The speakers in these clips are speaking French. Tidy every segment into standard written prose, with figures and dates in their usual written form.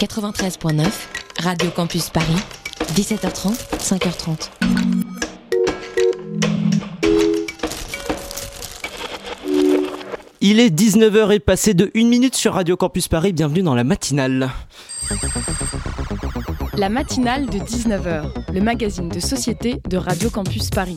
93.9, Radio Campus Paris, 17h30, 5h30. Il est 19h et passé de 1 minute sur Radio Campus Paris, bienvenue dans La Matinale. La Matinale de 19h, le magazine de société de Radio Campus Paris.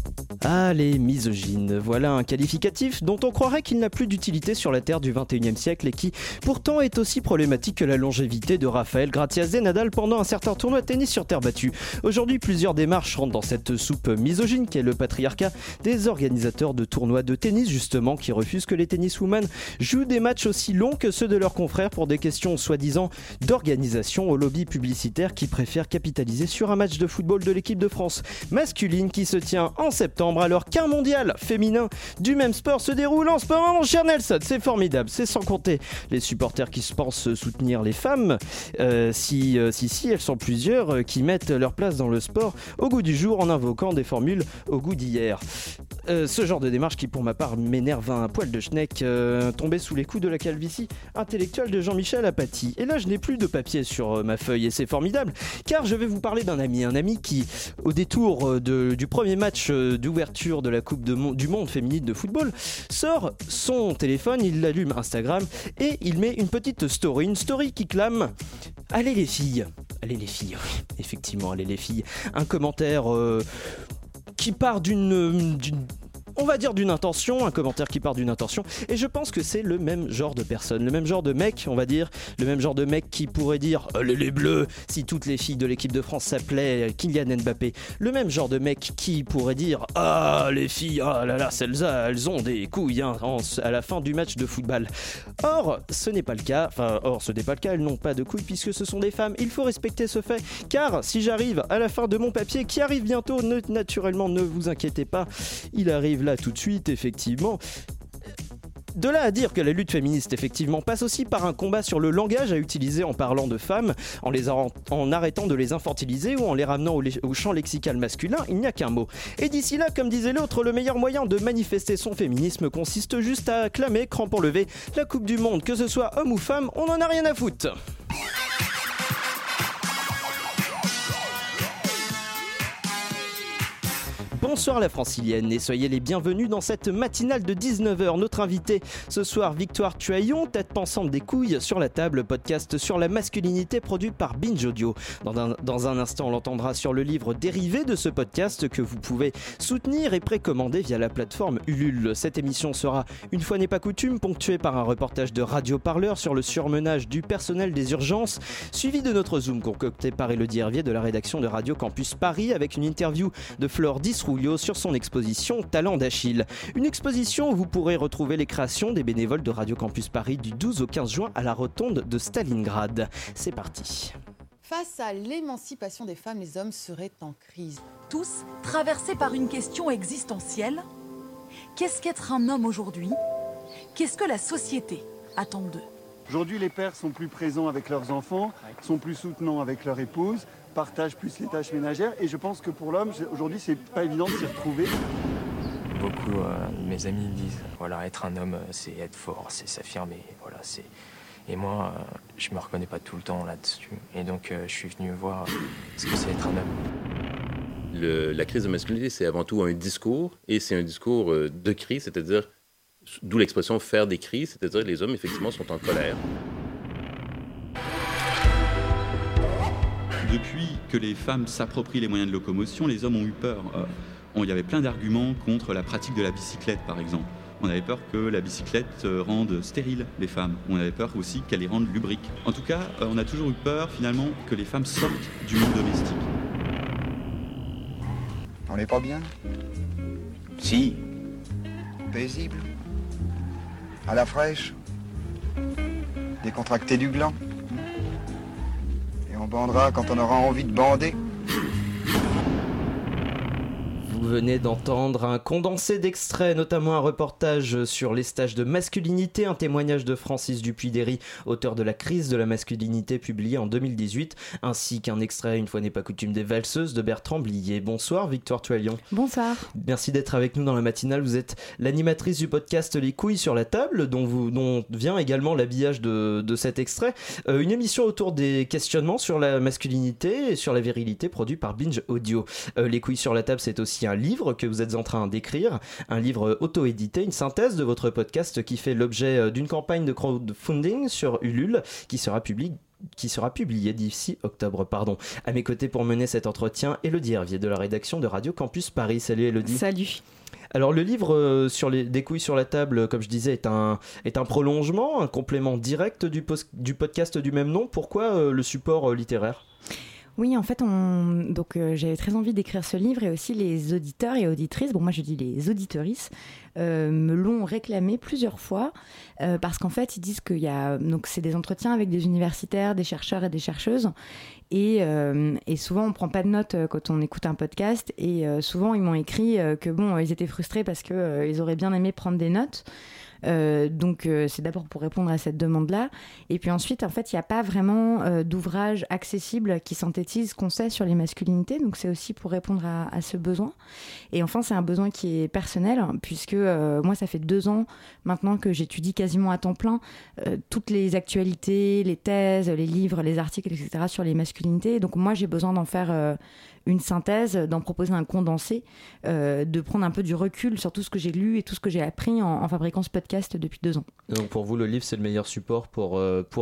Ah, les misogynes, voilà un qualificatif dont on croirait qu'il n'a plus d'utilité sur la terre du XXIe siècle et qui pourtant est aussi problématique que la longévité de Rafael Gracias de Nadal pendant un certain tournoi de tennis sur terre battue. Aujourd'hui, plusieurs démarches rentrent dans cette soupe misogyne qu'est le patriarcat des organisateurs de tournois de tennis justement qui refusent que les tenniswomen jouent des matchs aussi longs que ceux de leurs confrères pour des questions soi-disant d'organisation au lobby publicitaire qui préfère capitaliser sur un match de football de l'équipe de France masculine qui se tient en septembre alors qu'un mondial féminin du même sport se déroule en ce moment, mon cher Nelson. C'est formidable, c'est sans compter les supporters qui se pensent soutenir les femmes. Si, elles sont plusieurs qui mettent leur place dans le sport au goût du jour en invoquant des formules au goût d'hier. Ce genre de démarche qui, pour ma part, m'énerve à un poil de schneck, tombé sous les coups de la calvitie intellectuelle de Jean-Michel Apathy. Et là, je n'ai plus de papier sur ma feuille et c'est formidable, car je vais vous parler d'un ami. Un ami qui, au détour du premier match d'ouverture de la Coupe du Monde féminine de football, sort son téléphone, il allume Instagram et il met une petite story. Une story qui clame « Allez les filles !» Allez les filles, oui, effectivement, allez les filles. Un commentaire... qui part d'une intention, et je pense que c'est le même genre de personne, le même genre de mec, on va dire, le même genre de mec qui pourrait dire « Allez les bleus !» si toutes les filles de l'équipe de France s'appelaient Kylian Mbappé, le même genre de mec qui pourrait dire « Ah, les filles, ah là là, celles-là, elles ont des couilles hein, à la fin du match de football !» Or, ce n'est pas le cas, elles n'ont pas de couilles puisque ce sont des femmes, il faut respecter ce fait, car si j'arrive à la fin de mon papier, qui arrive bientôt, naturellement, ne vous inquiétez pas, il arrive là tout de suite, effectivement. De là à dire que la lutte féministe, effectivement, passe aussi par un combat sur le langage à utiliser en parlant de femmes, en arrêtant de les infantiliser ou en les ramenant au champ lexical masculin, il n'y a qu'un mot. Et d'ici là, comme disait l'autre, le meilleur moyen de manifester son féminisme consiste juste à clamer, crampon levé, la Coupe du Monde, que ce soit homme ou femme, on n'en a rien à foutre. Bonsoir la francilienne et soyez les bienvenus dans cette matinale de 19h. Notre invitée ce soir, Victoire Tuaillon, tête pensante des couilles sur la table, podcast sur la masculinité produit par Binge Audio. Dans un instant, on l'entendra sur le livre dérivé de ce podcast que vous pouvez soutenir et précommander via la plateforme Ulule. Cette émission sera, une fois n'est pas coutume, ponctuée par un reportage de Radio Parleur sur le surmenage du personnel des urgences, suivi de notre Zoom concocté par Elodie Hervier de la rédaction de Radio Campus Paris avec une interview de Flore Di Sciullo sur son exposition Talent d'Achille. Une exposition où vous pourrez retrouver les créations des bénévoles de Radio Campus Paris du 12 au 15 juin à la Rotonde de Stalingrad. C'est parti. Face à l'émancipation des femmes, les hommes seraient en crise. Tous traversés par une question existentielle. Qu'est-ce qu'être un homme aujourd'hui ? Qu'est-ce que la société attend d'eux ? Aujourd'hui, les pères sont plus présents avec leurs enfants, sont plus soutenants avec leur épouse, partagent plus les tâches ménagères et je pense que pour l'homme, aujourd'hui, c'est pas évident de s'y retrouver. Beaucoup de mes amis disent, voilà, être un homme, c'est être fort, c'est s'affirmer, voilà, c'est... Et moi, je me reconnais pas tout le temps là-dessus et donc je suis venu voir ce que c'est être un homme. La crise de masculinité, c'est avant tout un discours et c'est un discours de crise, c'est-à-dire, d'où l'expression « faire des crises », c'est-à-dire que les hommes, effectivement, sont en colère. Depuis que les femmes s'approprient les moyens de locomotion, les hommes ont eu peur. Il y avait plein d'arguments contre la pratique de la bicyclette, par exemple. On avait peur que la bicyclette rende stérile les femmes. On avait peur aussi qu'elle les rende lubriques. En tout cas, on a toujours eu peur, finalement, que les femmes sortent du monde domestique. On n'est pas bien ? Si. Paisible. À la fraîche. Décontracté du gland. On bandera quand on aura envie de bander. Vous venez d'entendre un condensé d'extraits, notamment un reportage sur les stages de masculinité, un témoignage de Francis Dupuy-Derry, auteur de La crise de la masculinité, publié en 2018, ainsi qu'un extrait, une fois n'est pas coutume, des valseuses de Bertrand Blier. Bonsoir Victoire Tuaillon. Bonsoir. Merci d'être avec nous dans la matinale. Vous êtes l'animatrice du podcast Les couilles sur la table, dont vient également l'habillage de cet extrait. Une émission autour des questionnements sur la masculinité et sur la virilité produit par Binge Audio. Les couilles sur la table, c'est aussi un livre que vous êtes en train d'écrire, un livre auto-édité, une synthèse de votre podcast qui fait l'objet d'une campagne de crowdfunding sur Ulule qui sera publié d'ici octobre. À mes côtés pour mener cet entretien, Elodie Hervier de la rédaction de Radio Campus Paris. Salut Elodie. Salut. Alors le livre sur des couilles sur la table, comme je disais, est un prolongement, un complément direct du podcast du même nom. Pourquoi le support littéraire ? Oui, en fait, j'avais très envie d'écrire ce livre, et aussi les auditeurs et auditrices, bon moi je dis les auditrices, me l'ont réclamé plusieurs fois parce qu'en fait ils disent donc c'est des entretiens avec des universitaires, des chercheurs et des chercheuses, et souvent on prend pas de notes quand on écoute un podcast, et souvent ils m'ont écrit que bon ils étaient frustrés parce que ils auraient bien aimé prendre des notes. Donc c'est d'abord pour répondre à cette demande-là, et puis ensuite en fait il n'y a pas vraiment d'ouvrage accessible qui synthétise ce qu'on sait sur les masculinités, donc c'est aussi pour répondre à ce besoin. Et enfin c'est un besoin qui est personnel, hein, puisque moi ça fait 2 ans maintenant que j'étudie quasiment à temps plein toutes les actualités, les thèses, les livres, les articles, etc. sur les masculinités, donc moi j'ai besoin d'en faire une synthèse, d'en proposer un condensé, de prendre un peu du recul sur tout ce que j'ai lu et tout ce que j'ai appris en fabriquant ce podcast depuis 2 ans. Donc pour vous, le livre, c'est le meilleur support pour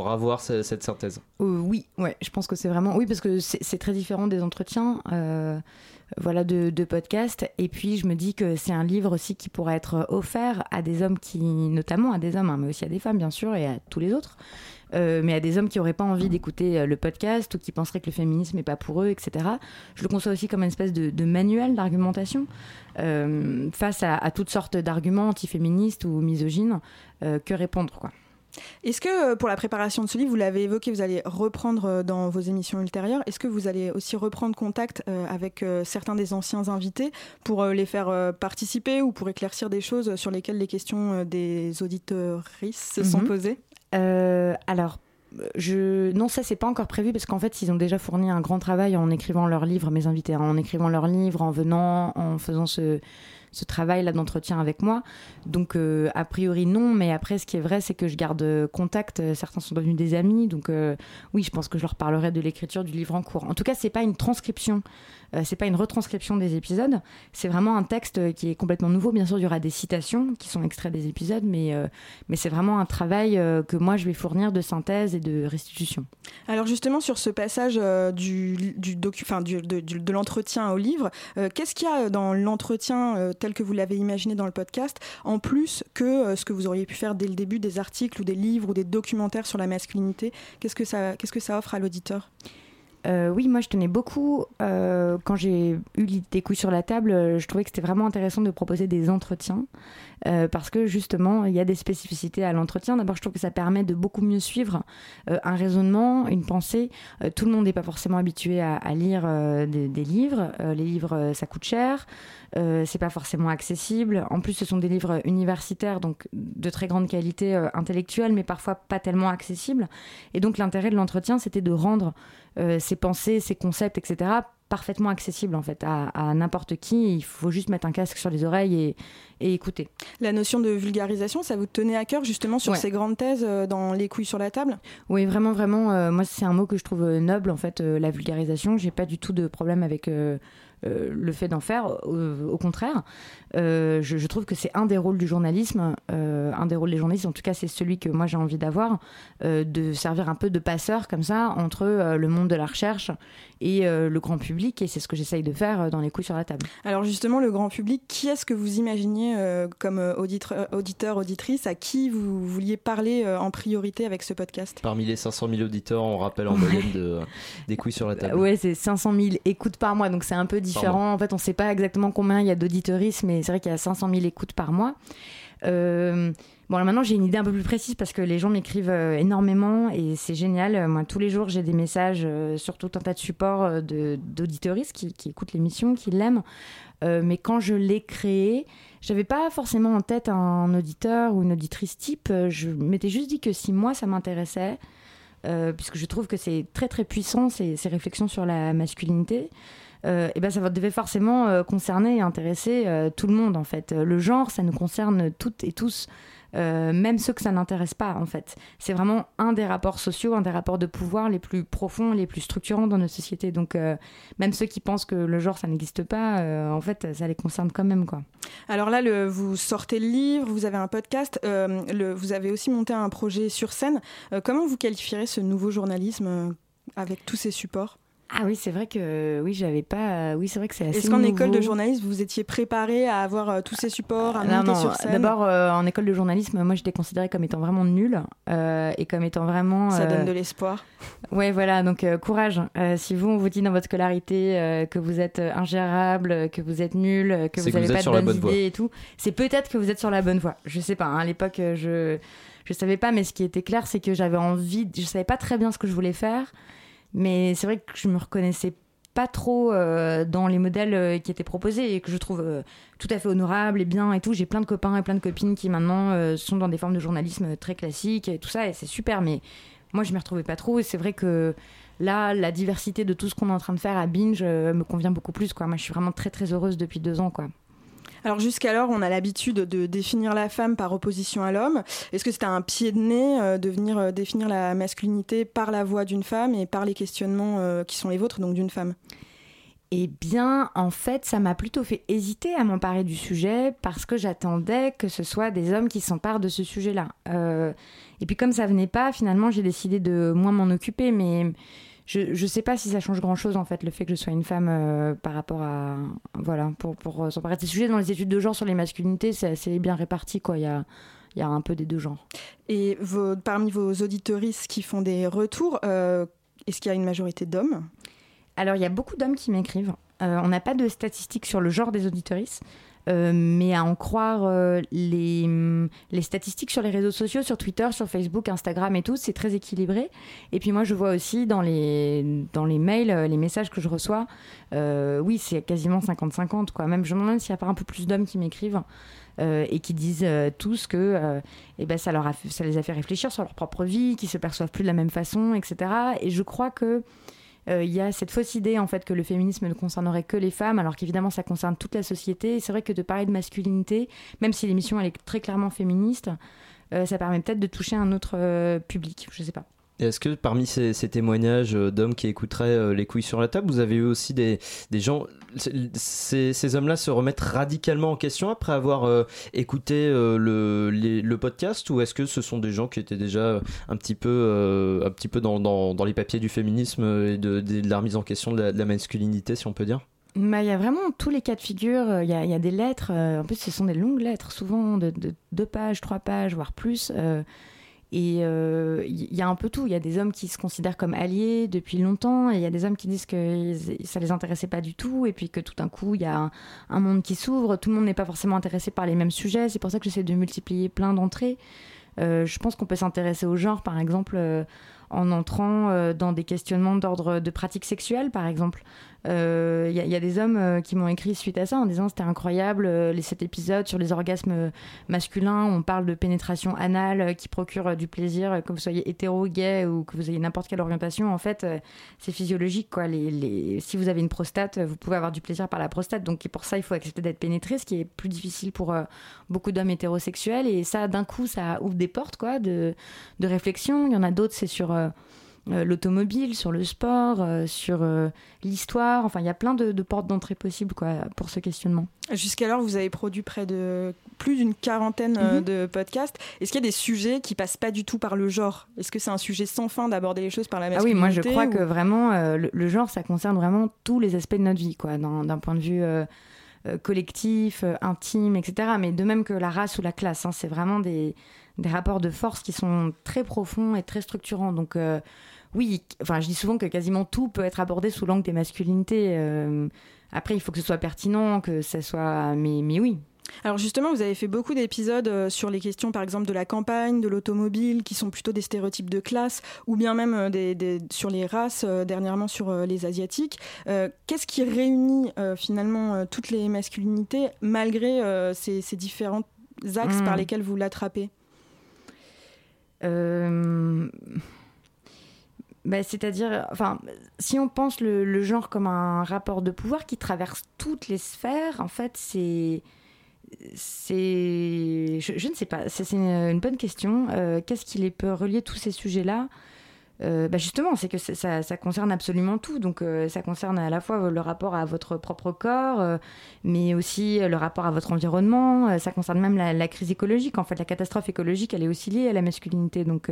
avoir cette synthèse ? Oui, ouais, je pense que c'est vraiment... Oui, parce que c'est très différent des entretiens de podcasts. Et puis, je me dis que c'est un livre aussi qui pourrait être offert à des hommes notamment à des hommes, hein, mais aussi à des femmes, bien sûr, et à tous les autres. Mais à des hommes qui n'auraient pas envie d'écouter le podcast ou qui penseraient que le féminisme n'est pas pour eux, etc. Je le conçois aussi comme une espèce de manuel d'argumentation face à toutes sortes d'arguments antiféministes ou misogynes. Que répondre, quoi. Est-ce que pour la préparation de ce livre, vous l'avez évoqué, vous allez reprendre dans vos émissions ultérieures, est-ce que vous allez aussi reprendre contact avec certains des anciens invités pour les faire participer ou pour éclaircir des choses sur lesquelles les questions des auditrices se sont posées ? Non, ça c'est pas encore prévu, parce qu'en fait ils ont déjà fourni un grand travail en écrivant leur livre, mes invités, hein, en écrivant leur livre, en venant, en faisant ce travail là d'entretien avec moi, donc a priori non, mais après ce qui est vrai c'est que je garde contact, certains sont devenus des amis, donc oui je pense que je leur parlerai de l'écriture du livre en cours. En tout cas c'est pas une transcription, c'est pas une retranscription des épisodes, c'est vraiment un texte qui est complètement nouveau. Bien sûr il y aura des citations qui sont extraites des épisodes, mais c'est vraiment un travail que moi je vais fournir de synthèse et de restitution. Alors justement sur ce passage de l'entretien au livre, qu'est-ce qu'il y a dans l'entretien tel que vous l'avez imaginé dans le podcast, en plus que ce que vous auriez pu faire dès le début, des articles ou des livres ou des documentaires sur la masculinité, qu'est-ce que ça offre à l'auditeur ? Oui, moi je tenais beaucoup, quand j'ai eu des coups sur la table, je trouvais que c'était vraiment intéressant de proposer des entretiens, parce que justement il y a des spécificités à l'entretien. D'abord je trouve que ça permet de beaucoup mieux suivre un raisonnement, une pensée. Tout le monde n'est pas forcément habitué à lire des livres, les livres ça coûte cher, c'est pas forcément accessible, en plus ce sont des livres universitaires, donc de très grande qualité intellectuelle, mais parfois pas tellement accessibles, et donc l'intérêt de l'entretien c'était de rendre ses pensées, ses concepts, etc., parfaitement accessible en fait à n'importe qui. Il faut juste mettre un casque sur les oreilles et écouter. La notion de vulgarisation, ça vous tenait à cœur justement sur ces grandes thèses dans Les couilles sur la table ? Oui, vraiment, vraiment. Moi, c'est un mot que je trouve noble en fait, la vulgarisation. J'ai pas du tout de problème avec le fait d'en faire. Au contraire, je trouve que c'est un des rôles du journalisme, un des rôles des journalistes. En tout cas, c'est celui que moi j'ai envie d'avoir, de servir un peu de passeur comme ça entre le monde de la recherche et le grand public. Et c'est ce que j'essaye de faire dans Les couilles sur la table. Alors justement, le grand public, qui est-ce que vous imaginiez comme auditeur, auditrice, à qui vous vouliez parler en priorité avec ce podcast ? Parmi les 500 000 auditeurs, on rappelle en moyenne des couilles sur la table. Ouais, c'est 500 000 écoutes par mois, donc c'est un peu différent. Pardon. En fait, on ne sait pas exactement combien il y a d'auditeuristes, mais c'est vrai qu'il y a 500 000 écoutes par mois. Bon, alors maintenant, j'ai une idée un peu plus précise parce que les gens m'écrivent énormément et c'est génial. Moi, tous les jours, j'ai des messages sur tout un tas de supports d'auditoristes qui écoutent l'émission, qui l'aiment. Mais quand je l'ai créé, j'avais pas forcément en tête un auditeur ou une auditrice type. Je m'étais juste dit que si moi, ça m'intéressait, puisque je trouve que c'est très, très puissant, ces réflexions sur la masculinité, et ben ça devait forcément concerner et intéresser tout le monde, en fait. Le genre, ça nous concerne toutes et tous, même ceux que ça n'intéresse pas, en fait. C'est vraiment un des rapports sociaux, un des rapports de pouvoir les plus profonds, les plus structurants dans nos sociétés. Donc, même ceux qui pensent que le genre, ça n'existe pas, en fait, ça les concerne quand même, quoi. Alors là, vous sortez le livre, vous avez un podcast, vous avez aussi monté un projet sur scène. Comment vous qualifierez ce nouveau journalisme avec tous ces supports ? Ah oui, c'est vrai que j'avais pas. Oui, c'est vrai que c'est assez. Est-ce qu'en nouveau. École de journalisme, vous étiez préparée à avoir tous ces supports, à monter sur scène ? D'abord, en école de journalisme, moi, j'étais considérée comme étant vraiment nulle et comme étant vraiment. Ça donne de l'espoir. Ouais, voilà. Donc courage. Si vous, on vous dit dans votre scolarité que vous êtes ingérable, que vous êtes nul, que vous n'avez pas de bonnes idées et tout, c'est peut-être que vous êtes sur la bonne voie. Je sais pas. Hein, à l'époque, je savais pas, mais ce qui était clair, c'est que j'avais envie. Je savais pas très bien ce que je voulais faire. Mais c'est vrai que je me reconnaissais pas trop dans les modèles qui étaient proposés et que je trouve tout à fait honorable et bien et tout. J'ai plein de copains et plein de copines qui maintenant sont dans des formes de journalisme très classiques et tout ça, et c'est super, mais moi je m'y retrouvais pas trop, et c'est vrai que là, la diversité de tout ce qu'on est en train de faire à Binge me convient beaucoup plus, quoi. Moi je suis vraiment très très heureuse depuis 2 ans, quoi. Alors jusqu'alors, on a l'habitude de définir la femme par opposition à l'homme. Est-ce que c'était un pied de nez de venir définir la masculinité par la voix d'une femme et par les questionnements qui sont les vôtres, donc d'une femme ? Eh bien, en fait, ça m'a plutôt fait hésiter à m'emparer du sujet parce que j'attendais que ce soit des hommes qui s'emparent de ce sujet-là. Et puis comme ça venait pas, finalement, j'ai décidé de moins m'en occuper, mais... Je sais pas si ça change grand-chose, en fait, le fait que je sois une femme par rapport à... Voilà, pour s'emparer de ces sujets. Dans les études de genre sur les masculinités, c'est assez bien réparti, quoi. Il y a un peu des deux genres. Et parmi vos auditoristes qui font des retours, est-ce qu'il y a une majorité d'hommes ? Alors, il y a beaucoup d'hommes qui m'écrivent. On n'a pas de statistiques sur le genre des auditoristes. Mais à en croire les statistiques sur les réseaux sociaux, sur Twitter, sur Facebook, Instagram et tout, c'est très équilibré. Et puis moi, je vois aussi dans les mails, les messages que je reçois, oui, c'est quasiment 50-50, quoi. Même, je me demande s'il n'y a pas un peu plus d'hommes qui m'écrivent et qui disent tous que eh ben, ça les a fait réfléchir sur leur propre vie, qu'ils ne se perçoivent plus de la même façon, etc. Et je crois que... Il y a cette fausse idée, en fait, que le féminisme ne concernerait que les femmes, alors qu'évidemment ça concerne toute la société. Et c'est vrai que de parler de masculinité, même si l'émission elle est très clairement féministe, ça permet peut-être de toucher un autre public, je sais pas. Est-ce que parmi ces témoignages d'hommes qui écouteraient Les couilles sur la table, vous avez eu aussi des gens... Ces hommes-là se remettent radicalement en question après avoir écouté le podcast, ou est-ce que ce sont des gens qui étaient déjà un petit peu dans les papiers du féminisme et de la remise en question de la masculinité, si on peut dire ? Il y a vraiment tous les cas de figure. Il y a des lettres, en plus ce sont des longues lettres, souvent de 2 pages, 3 pages, voire plus... Et il y a un peu tout. Il y a des hommes qui se considèrent comme alliés depuis longtemps, et il y a des hommes qui disent que ça les intéressait pas du tout, et puis que tout d'un coup il y a un monde qui s'ouvre. Tout le monde n'est pas forcément intéressé par les mêmes sujets. C'est pour ça que j'essaie de multiplier plein d'entrées. Je pense qu'on peut s'intéresser au genre, par exemple, en entrant dans des questionnements d'ordre de pratique sexuelle, par exemple. Il y a des hommes qui m'ont écrit suite à ça en disant c'était incroyable, cet épisode sur les orgasmes masculins, on parle de pénétration anale qui procure du plaisir, que vous soyez hétéro, gay ou que vous ayez n'importe quelle orientation, en fait c'est physiologique, quoi. Si vous avez une prostate, vous pouvez avoir du plaisir par la prostate, donc pour ça il faut accepter d'être pénétré, ce qui est plus difficile pour beaucoup d'hommes hétérosexuels, et ça d'un coup ça ouvre des portes, quoi, de réflexion. Il y en a d'autres, c'est sur l'automobile, sur le sport, sur l'histoire. Enfin, il y a plein de portes d'entrée possibles, quoi, pour ce questionnement. Jusqu'alors, vous avez produit plus d'une quarantaine de podcasts. Est-ce qu'il y a des sujets qui passent pas du tout par le genre ? Est-ce que c'est un sujet sans fin d'aborder les choses par la masculinité ? Ah oui, moi je crois que vraiment le genre, ça concerne vraiment tous les aspects de notre vie, quoi, d'un point de vue collectif, intime, etc. Mais de même que la race ou la classe, hein, c'est vraiment des rapports de force qui sont très profonds et très structurants. Donc oui, enfin, je dis souvent que quasiment tout peut être abordé sous l'angle des masculinités. Après, il faut que ce soit pertinent, que ça soit... Mais oui. Alors justement, vous avez fait beaucoup d'épisodes sur les questions, par exemple, de la campagne, de l'automobile, qui sont plutôt des stéréotypes de classe, ou bien même sur les races, dernièrement sur les Asiatiques. Qu'est-ce qui réunit finalement toutes les masculinités, malgré ces différents axes par lesquels vous l'attrapez ? C'est-à-dire, enfin, si on pense le genre comme un rapport de pouvoir qui traverse toutes les sphères, en fait, je ne sais pas, c'est une bonne question. Qu'est-ce qui les peut relier tous ces sujets-là ? Justement, c'est que ça concerne absolument tout. Donc, ça concerne à la fois le rapport à votre propre corps, mais aussi le rapport à votre environnement. Ça concerne même la crise écologique. En fait, la catastrophe écologique, elle est aussi liée à la masculinité. Donc,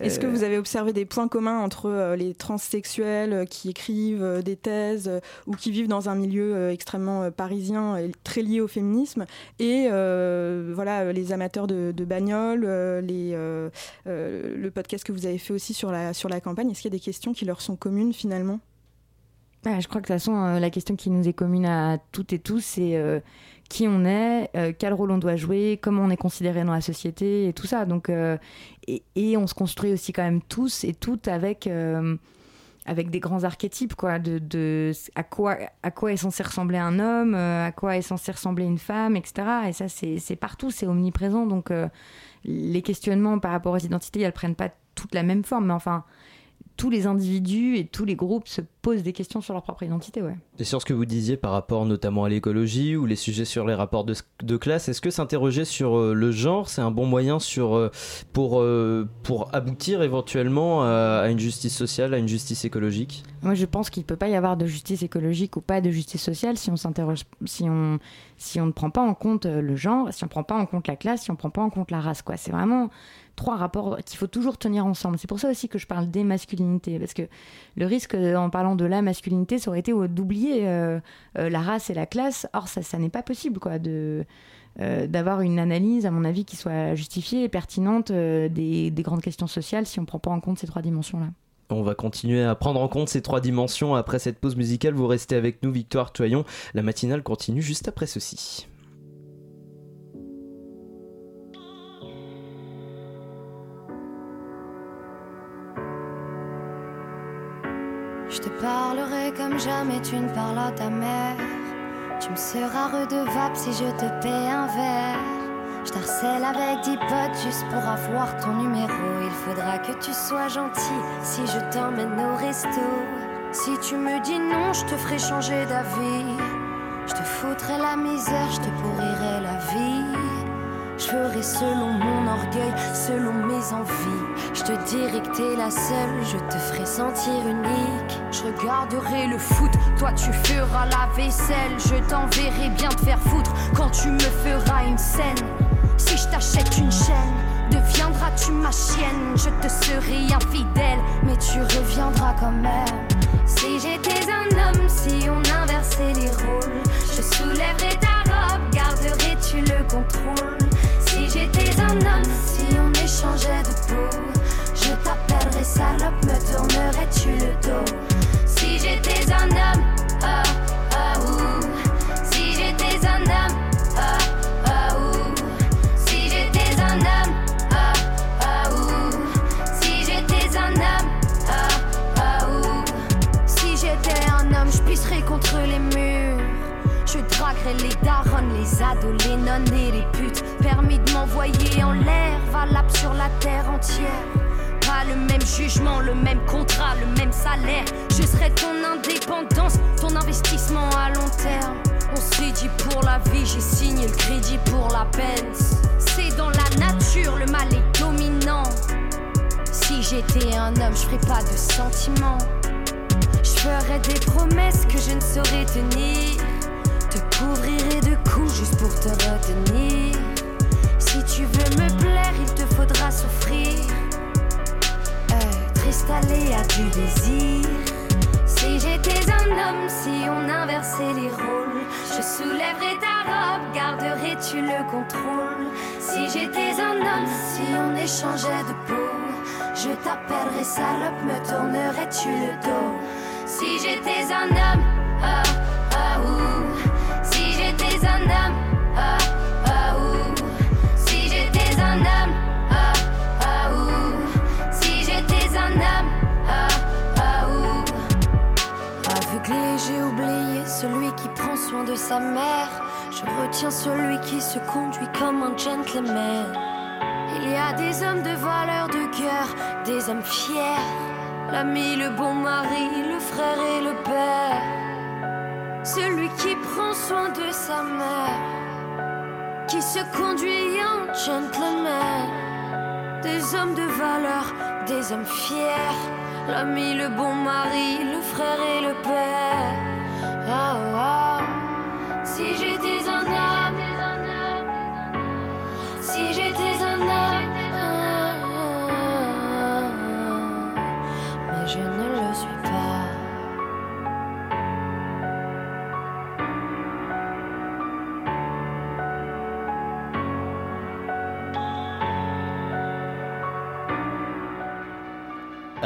est-ce que vous avez observé des points communs entre les transsexuels qui écrivent des thèses ou qui vivent dans un milieu extrêmement parisien et très lié au féminisme et les amateurs de bagnoles, le podcast que vous avez fait aussi sur la campagne, est-ce qu'il y a des questions qui leur sont communes finalement ? Je crois que de toute façon, la question qui nous est commune à toutes et tous, c'est qui on est, quel rôle on doit jouer, comment on est considéré dans la société et tout ça. Donc, et on se construit aussi quand même tous et toutes avec des grands archétypes, quoi, de à quoi est censé ressembler un homme, à quoi est censé ressembler une femme, etc. Et ça, c'est partout, c'est omniprésent. Donc, les questionnements par rapport aux identités, elles prennent pas toutes la même forme, mais enfin... tous les individus et tous les groupes se posent des questions sur leur propre identité. Ouais. Et sur ce que vous disiez par rapport notamment à l'écologie ou les sujets sur les rapports de classe, est-ce que s'interroger sur le genre, c'est un bon moyen pour aboutir éventuellement à une justice sociale, à une justice écologique ? Moi, je pense qu'il ne peut pas y avoir de justice écologique ou pas de justice sociale si on s'interroge, si on ne prend pas en compte le genre, si on ne prend pas en compte la classe, si on ne prend pas en compte la race, quoi. C'est vraiment... 3 rapports qu'il faut toujours tenir ensemble. C'est pour ça aussi que je parle des masculinités, parce que le risque, en parlant de la masculinité, ça aurait été d'oublier la race et la classe. Or, ça n'est pas possible, quoi, d'avoir une analyse, à mon avis, qui soit justifiée et pertinente des grandes questions sociales si on ne prend pas en compte ces 3 dimensions-là. On va continuer à prendre en compte ces 3 dimensions après cette pause musicale. Vous restez avec nous, Victoire Tuaillon. La matinale continue juste après ceci. Je te parlerai comme jamais tu ne parles à ta mère. Tu me seras redevable si je te paie un verre. Je t'harcèle avec 10 potes juste pour avoir ton numéro. Il faudra que tu sois gentil si je t'emmène au resto. Si tu me dis non, je te ferai changer d'avis. Je te foutrai la misère, je te pourrirai la vie. Je ferai selon mon orgueil, selon mes envies. Je te dirai que t'es la seule, je te ferai sentir unique. Je regarderai le foot, toi tu feras la vaisselle. Je t'enverrai bien te faire foutre quand tu me feras une scène. Si je t'achète une chaîne, deviendras-tu ma chienne? Je te serai infidèle, mais tu reviendras quand même. Si j'étais un homme, si on inversait les rôles, je soulèverais ta robe, garderais-tu le contrôle? Si j'étais un homme, si on échangeait de peau, je t'appellerais salope, me tournerais-tu le dos? Si j'étais un homme, oh, oh, ouh. Si j'étais un homme, oh, oh, ouh. Si j'étais un homme, oh, oh, ouh. Si j'étais un homme, oh, oh, ouh. Si j'étais un homme, je pisserais contre les murs. Je draguerai les darons, les ados, les nonnes et les putes. Permis de m'envoyer en l'air, valable sur la terre entière. Pas le même jugement, le même contrat, le même salaire. Je serai ton indépendance, ton investissement à long terme. On s'est dit pour la vie, j'ai signé le crédit pour la peine. C'est dans la nature, le mal est dominant. Si j'étais un homme, je ferais pas de sentiments. Je ferais des promesses que je ne saurais tenir. Te couvrirai de coups juste pour te retenir. Si tu veux me plaire, il te faudra souffrir. T'installer à du désir. Si j'étais un homme, si on inversait les rôles, je soulèverais ta robe, garderais-tu le contrôle? Si j'étais un homme, si on échangeait de peau, je t'appellerais salope, me tournerais-tu le dos? Si j'étais un homme, oh, oh, ouh. Si j'étais un homme, oh. enfant de sa mère. Je retiens celui qui se conduit comme un gentleman. Il y a des hommes de valeur, de cœur, des hommes fiers. L'ami, le bon mari, le frère et le père. Celui qui prend soin de sa mère, qui se conduit en gentleman. Des hommes de valeur, des hommes fiers. L'ami, le bon mari, le frère et le père. Oh, oh. Si j'étais un homme, si j'étais un homme, mais je ne le suis pas.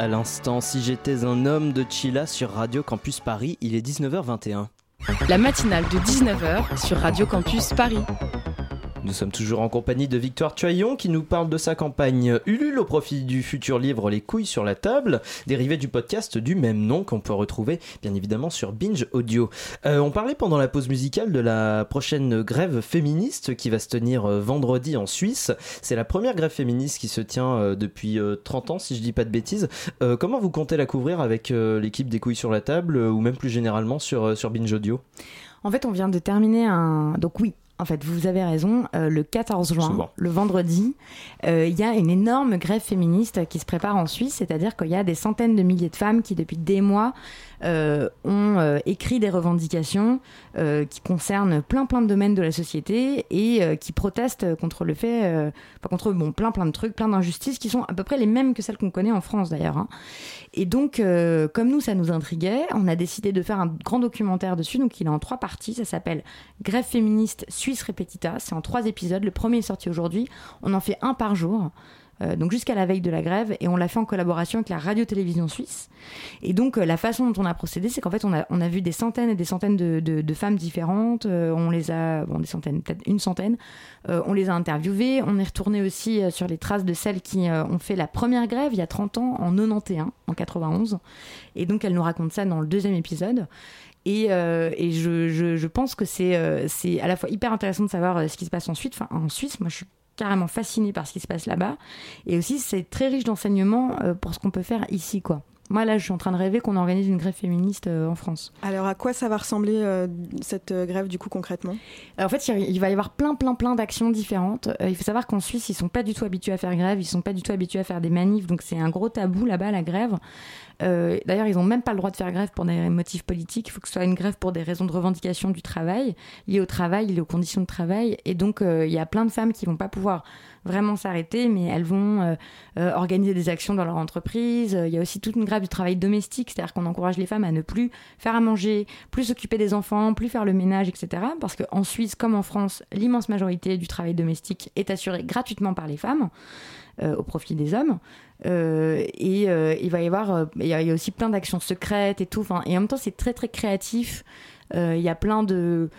À l'instant, si j'étais un homme de Chilla sur Radio Campus Paris, il est 19h21. La matinale de 19h sur Radio Campus Paris. Nous sommes toujours en compagnie de Victoire Tuaillon qui nous parle de sa campagne Ulule au profit du futur livre Les couilles sur la table, dérivé du podcast du même nom qu'on peut retrouver bien évidemment sur Binge Audio. On parlait pendant la pause musicale de la prochaine grève féministe qui va se tenir vendredi en Suisse. C'est la première grève féministe qui se tient depuis 30 ans si je dis pas de bêtises. Comment vous comptez la couvrir avec l'équipe des couilles sur la table ou même plus généralement sur Binge Audio ? En fait, on vient de terminer donc oui. En fait, vous avez raison, le 14 juin, souvent. Le vendredi, il y a une énorme grève féministe qui se prépare en Suisse, c'est-à-dire qu'il y a des centaines de milliers de femmes qui, depuis des mois, ont écrit des revendications qui concernent plein de domaines de la société et qui protestent contre le fait, plein de trucs, plein d'injustices qui sont à peu près les mêmes que celles qu'on connaît en France d'ailleurs. Hein. Et donc, comme nous, ça nous intriguait, on a décidé de faire un grand documentaire dessus, donc il est en 3 parties, ça s'appelle « Grève féministe Suisse Repetita », c'est en 3 épisodes, le premier est sorti aujourd'hui, on en fait un par jour. Donc jusqu'à la veille de la grève, et on l'a fait en collaboration avec la radio-télévision suisse. Et donc la façon dont on a procédé, c'est qu'en fait on a vu des centaines et des centaines de femmes différentes, on les a, des centaines, peut-être une centaine, on les a interviewées, on est retourné aussi sur les traces de celles qui ont fait la première grève il y a 30 ans, en 91, en 91, et donc elles nous racontent ça dans le 2e épisode. Et je pense que c'est à la fois hyper intéressant de savoir ce qui se passe ensuite, en Suisse, moi je suis carrément fascinée par ce qui se passe là-bas. Et aussi, c'est très riche d'enseignements pour ce qu'on peut faire ici, quoi. Moi, là, je suis en train de rêver qu'on organise une grève féministe en France. Alors, à quoi ça va ressembler, cette grève, du coup, concrètement ? Alors, en fait, il va y avoir plein d'actions différentes. Il faut savoir qu'en Suisse, ils ne sont pas du tout habitués à faire grève, ils ne sont pas du tout habitués à faire des manifs, donc c'est un gros tabou, là-bas, la grève. D'ailleurs, ils n'ont même pas le droit de faire grève pour des motifs politiques. Il faut que ce soit une grève pour des raisons de revendication du travail, liées au travail, liées aux conditions de travail. Et donc, il y a plein de femmes qui ne vont pas pouvoir vraiment s'arrêter, mais elles vont organiser des actions dans leur entreprise. Il y a aussi toute une grève du travail domestique, c'est-à-dire qu'on encourage les femmes à ne plus faire à manger, plus s'occuper des enfants, plus faire le ménage, etc. Parce qu'en Suisse, comme en France, l'immense majorité du travail domestique est assurée gratuitement par les femmes, au profit des hommes. Et il va y avoir, il y a aussi plein d'actions secrètes et tout. Et en même temps, c'est très très créatif. Il y aura plein de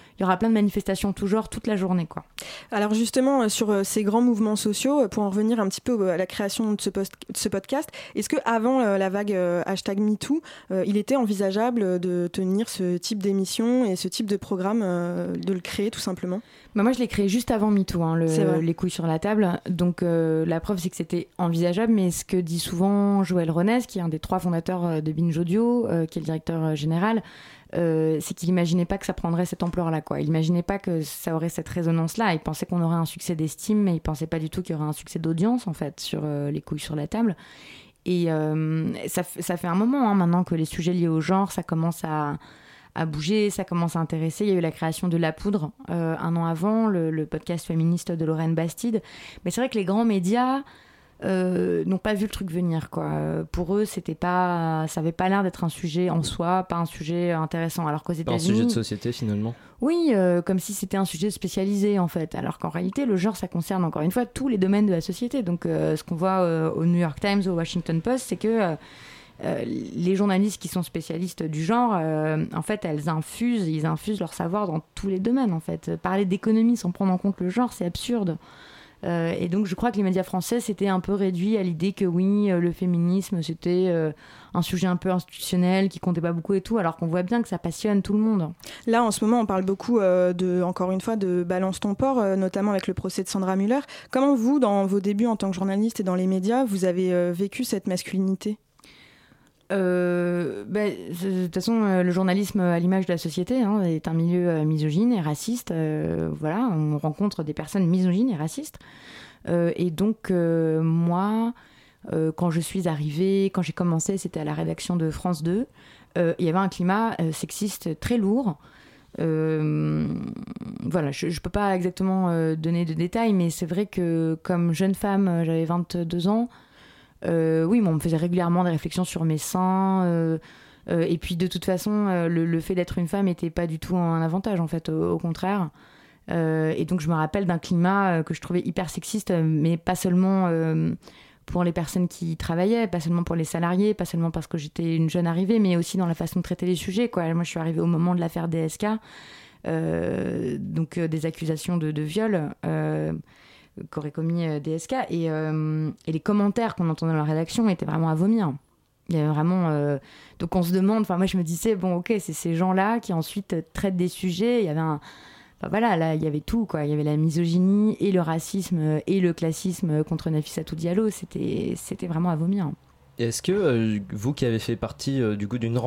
manifestations tout genre toute la journée, quoi. Alors justement, sur ces grands mouvements sociaux, pour en revenir un petit peu à la création de ce podcast, est-ce qu'avant la vague #MeToo, il était envisageable de tenir ce type d'émission et ce type de programme, de le créer tout simplement ? Bah moi, je l'ai créé juste avant MeToo, les couilles sur la table. Donc la preuve, c'est que c'était envisageable, mais ce que dit souvent Joël Renez, qui est un des 3 fondateurs de Binge Audio, qui est le directeur général, c'est qu'il n'imaginait pas que ça prendrait cette ampleur-là, quoi. Il n'imaginait pas que ça aurait cette résonance-là. Il pensait qu'on aurait un succès d'estime, mais il ne pensait pas du tout qu'il y aurait un succès d'audience, en fait, sur les couilles sur la table. Et ça fait un moment, maintenant, que les sujets liés au genre, ça commence à bouger, ça commence à intéresser. Il y a eu la création de La Poudre, un an avant, le podcast féministe de Lorraine Bastide. Mais c'est vrai que les grands médias n'ont pas vu le truc venir, quoi. Pour eux, ça avait pas l'air d'être un sujet en soi, pas un sujet intéressant. Alors qu'aux États-Unis, un sujet de société finalement. Oui, comme si c'était un sujet spécialisé en fait. Alors qu'en réalité, le genre, ça concerne encore une fois tous les domaines de la société. Donc, ce qu'on voit au New York Times, au Washington Post, c'est que les journalistes qui sont spécialistes du genre, en fait, ils infusent leur savoir dans tous les domaines. En fait, parler d'économie sans prendre en compte le genre, c'est absurde. Et donc je crois que les médias français s'étaient un peu réduits à l'idée que oui, le féminisme c'était un sujet un peu institutionnel qui comptait pas beaucoup et tout, alors qu'on voit bien que ça passionne tout le monde. Là en ce moment on parle beaucoup encore une fois de Balance ton port, notamment avec le procès de Sandra Muller. Comment vous, dans vos débuts en tant que journaliste et dans les médias, vous avez vécu cette masculinité ? De toute façon, le journalisme à l'image de la société est un milieu misogyne et raciste. Voilà, on rencontre des personnes misogynes et racistes. Et donc, moi, quand je suis arrivée, quand j'ai commencé, c'était à la rédaction de France 2. Il y avait un climat sexiste très lourd. Voilà, je peux pas exactement donner de détails, mais c'est vrai que comme jeune femme, j'avais 22 ans. On me faisait régulièrement des réflexions sur mes seins. Et puis, de toute façon, le fait d'être une femme n'était pas du tout un avantage, en fait, au contraire. Et donc, je me rappelle d'un climat que je trouvais hyper sexiste, mais pas seulement pour les personnes qui y travaillaient, pas seulement pour les salariés, pas seulement parce que j'étais une jeune arrivée, mais aussi dans la façon de traiter les sujets, quoi. Moi, je suis arrivée au moment de l'affaire DSK, donc des accusations de viol. Qu'aurait commis DSK et les commentaires qu'on entendait dans la rédaction étaient vraiment à vomir. Il y avait vraiment donc on se demande, enfin moi je me disais bon ok, c'est ces gens-là qui ensuite traitent des sujets, il y avait là il y avait tout quoi, il y avait la misogynie et le racisme et le classisme contre Nafissatou Diallo, c'était vraiment à vomir. Et est-ce que vous qui avez fait partie du coup d'une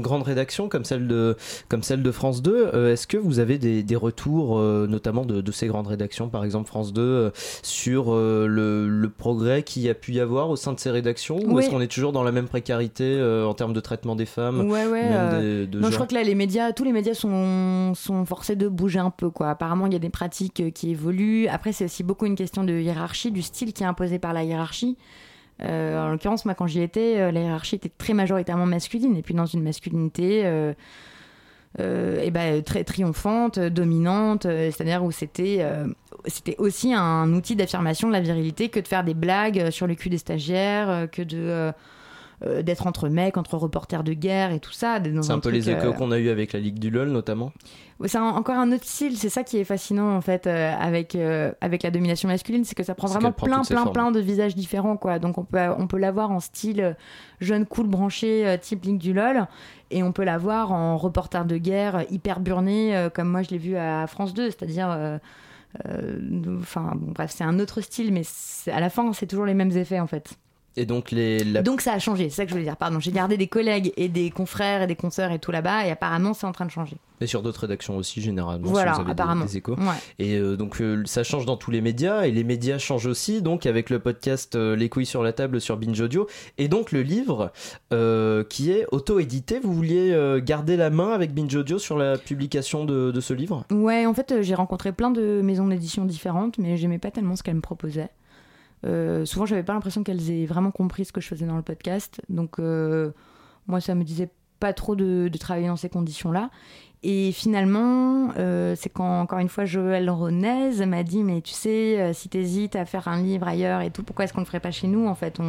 grande rédaction comme celle de France 2, est-ce que vous avez des retours notamment de ces grandes rédactions, par exemple France 2, sur le progrès qu'il y a pu y avoir au sein de ces rédactions, ou est-ce qu'on est toujours dans la même précarité en termes de traitement des femmes je crois que là tous les médias sont forcés de bouger un peu quoi. Apparemment il y a des pratiques qui évoluent. Après c'est aussi beaucoup une question de hiérarchie, du style qui est imposé par la hiérarchie. En l'occurrence, moi, quand j'y étais, la hiérarchie était très majoritairement masculine, et puis dans une masculinité très triomphante, dominante, c'est-à-dire où c'était aussi un outil d'affirmation de la virilité que de faire des blagues sur le cul des stagiaires, que de... d'être entre mecs, entre reporters de guerre et tout ça. C'est un peu les échos qu'on a eu avec la Ligue du LOL notamment. C'est encore un autre style, c'est ça qui est fascinant en fait avec la domination masculine, c'est que ça prend vraiment plein de visages différents quoi. Donc on peut l'avoir en style jeune cool branché type Ligue du LOL, et on peut l'avoir en reporter de guerre hyper burné comme moi je l'ai vu à France 2, c'est-à-dire c'est un autre style, mais à la fin c'est toujours les mêmes effets en fait. Et donc, donc ça a changé, c'est ça que je voulais dire, pardon. J'ai gardé des collègues et des confrères et des consoeurs et tout là-bas, et apparemment c'est en train de changer. Et sur d'autres rédactions aussi, généralement, voilà, si vous avez des échos. Ouais. Et donc ça change dans tous les médias, et les médias changent aussi, donc avec le podcast Les couilles sur la table sur Binge Audio, et donc le livre qui est auto-édité. Vous vouliez garder la main avec Binge Audio sur la publication de ce livre ? Ouais, en fait j'ai rencontré plein de maisons d'édition différentes, mais j'aimais pas tellement ce qu'elles me proposaient. Souvent j'avais pas l'impression qu'elles aient vraiment compris ce que je faisais dans le podcast, donc moi ça me disait pas trop de travailler dans ces conditions là et finalement c'est quand encore une fois Joël Ronez m'a dit mais tu sais si t'hésites à faire un livre ailleurs et tout, pourquoi est-ce qu'on le ferait pas chez nous en fait,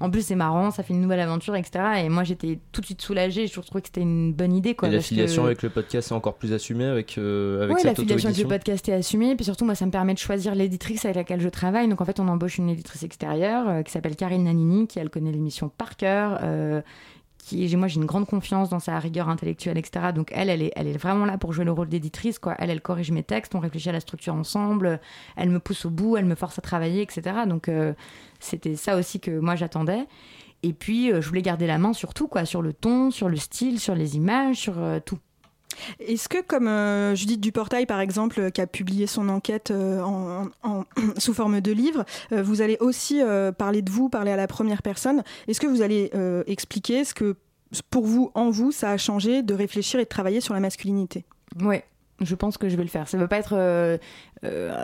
en plus c'est marrant, ça fait une nouvelle aventure etc. Et moi j'étais tout de suite soulagée, je trouvais que c'était une bonne idée quoi, et l'affiliation avec le podcast est encore plus assumée avec cette auto-édition. Oui, l'affiliation avec le podcast est assumée, et puis surtout moi ça me permet de choisir l'éditrice avec laquelle je travaille, donc en fait on embauche une éditrice extérieure qui s'appelle Karine Nanini, qui elle connaît l'émission par cœur, j'ai une grande confiance dans sa rigueur intellectuelle etc. Donc elle est vraiment là pour jouer le rôle d'éditrice quoi. Elle corrige mes textes, on réfléchit à la structure ensemble, elle me pousse au bout, elle me force à travailler etc. Donc c'était ça aussi que moi j'attendais, et puis je voulais garder la main sur tout quoi, sur le ton, sur le style, sur les images, sur tout. Est-ce que comme Judith Duportail par exemple qui a publié son enquête sous forme de livre, vous allez aussi parler à la première personne, est-ce que vous allez expliquer ce que pour vous, en vous, ça a changé de réfléchir et de travailler sur la masculinité ? Oui, je pense que je vais le faire. Ça ne veut pas être...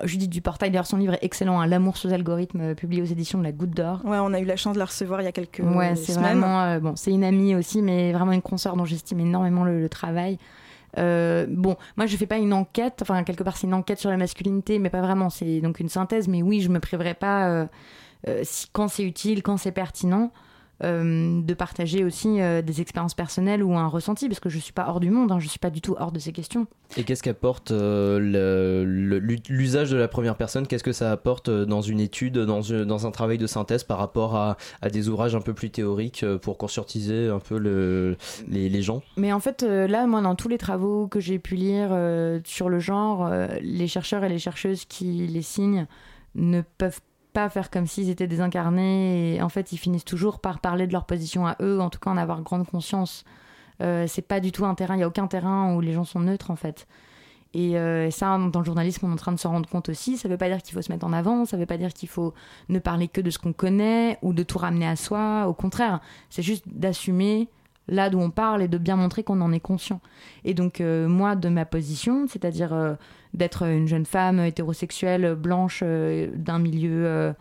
Judith Duportail, d'ailleurs son livre est excellent, hein, L'amour sous algorithme, publié aux éditions de La Goutte d'Or. Ouais, on a eu la chance de la recevoir il y a quelques semaines. Ouais, c'est vraiment... c'est une amie aussi, mais vraiment une consoeur dont j'estime énormément le travail. Moi je fais pas une enquête, enfin quelque part c'est une enquête sur la masculinité mais pas vraiment, c'est donc une synthèse, mais oui je me priverai pas quand c'est utile, quand c'est pertinent de partager aussi des expériences personnelles ou un ressenti, parce que je ne suis pas hors du monde, je ne suis pas du tout hors de ces questions. Et qu'est-ce qu'apporte l'usage de la première personne? Qu'est-ce que ça apporte dans une étude, dans un travail de synthèse par rapport à des ouvrages un peu plus théoriques pour conscientiser un peu les gens? Mais en fait, là, moi, dans tous les travaux que j'ai pu lire sur le genre, les chercheurs et les chercheuses qui les signent ne peuvent pas faire comme s'ils étaient désincarnés, et en fait ils finissent toujours par parler de leur position à eux, en tout cas en avoir grande conscience. C'est pas du tout un terrain, il n'y a aucun terrain où les gens sont neutres en fait. Et ça, dans le journalisme, on est en train de s'en rendre compte aussi. Ça veut pas dire qu'il faut se mettre en avant, ça veut pas dire qu'il faut ne parler que de ce qu'on connaît ou de tout ramener à soi, au contraire, c'est juste d'assumer là d'où on parle et de bien montrer qu'on en est conscient. Et donc moi, de ma position, c'est-à-dire d'être une jeune femme hétérosexuelle, blanche, d'un milieu